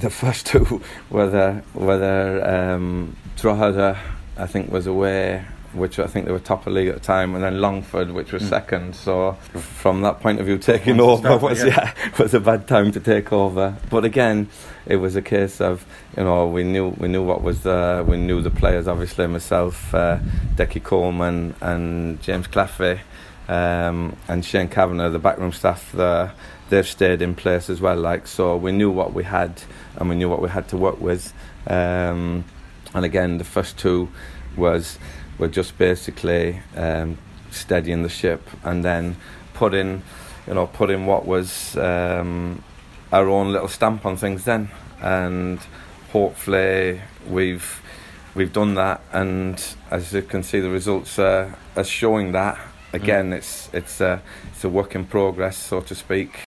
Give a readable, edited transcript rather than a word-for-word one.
the first two were Drogheda, I think, was away, which I think they were top of league at the time, and then Longford, which was second. So from that point of view, taking over was a bad time to take over. But again, it was a case of, you know, we knew what was there. We knew the players, obviously, myself, Dickie Coleman and James Claffey, and Shane Kavanagh, the backroom staff there. They've stayed in place as well, like, so we knew what we had and we knew what we had to work with. And again, the first two were just basically steadying the ship, and then putting what was our own little stamp on things then. And hopefully we've done that, and as you can see, the results are showing that. Again, it's a work in progress, so to speak.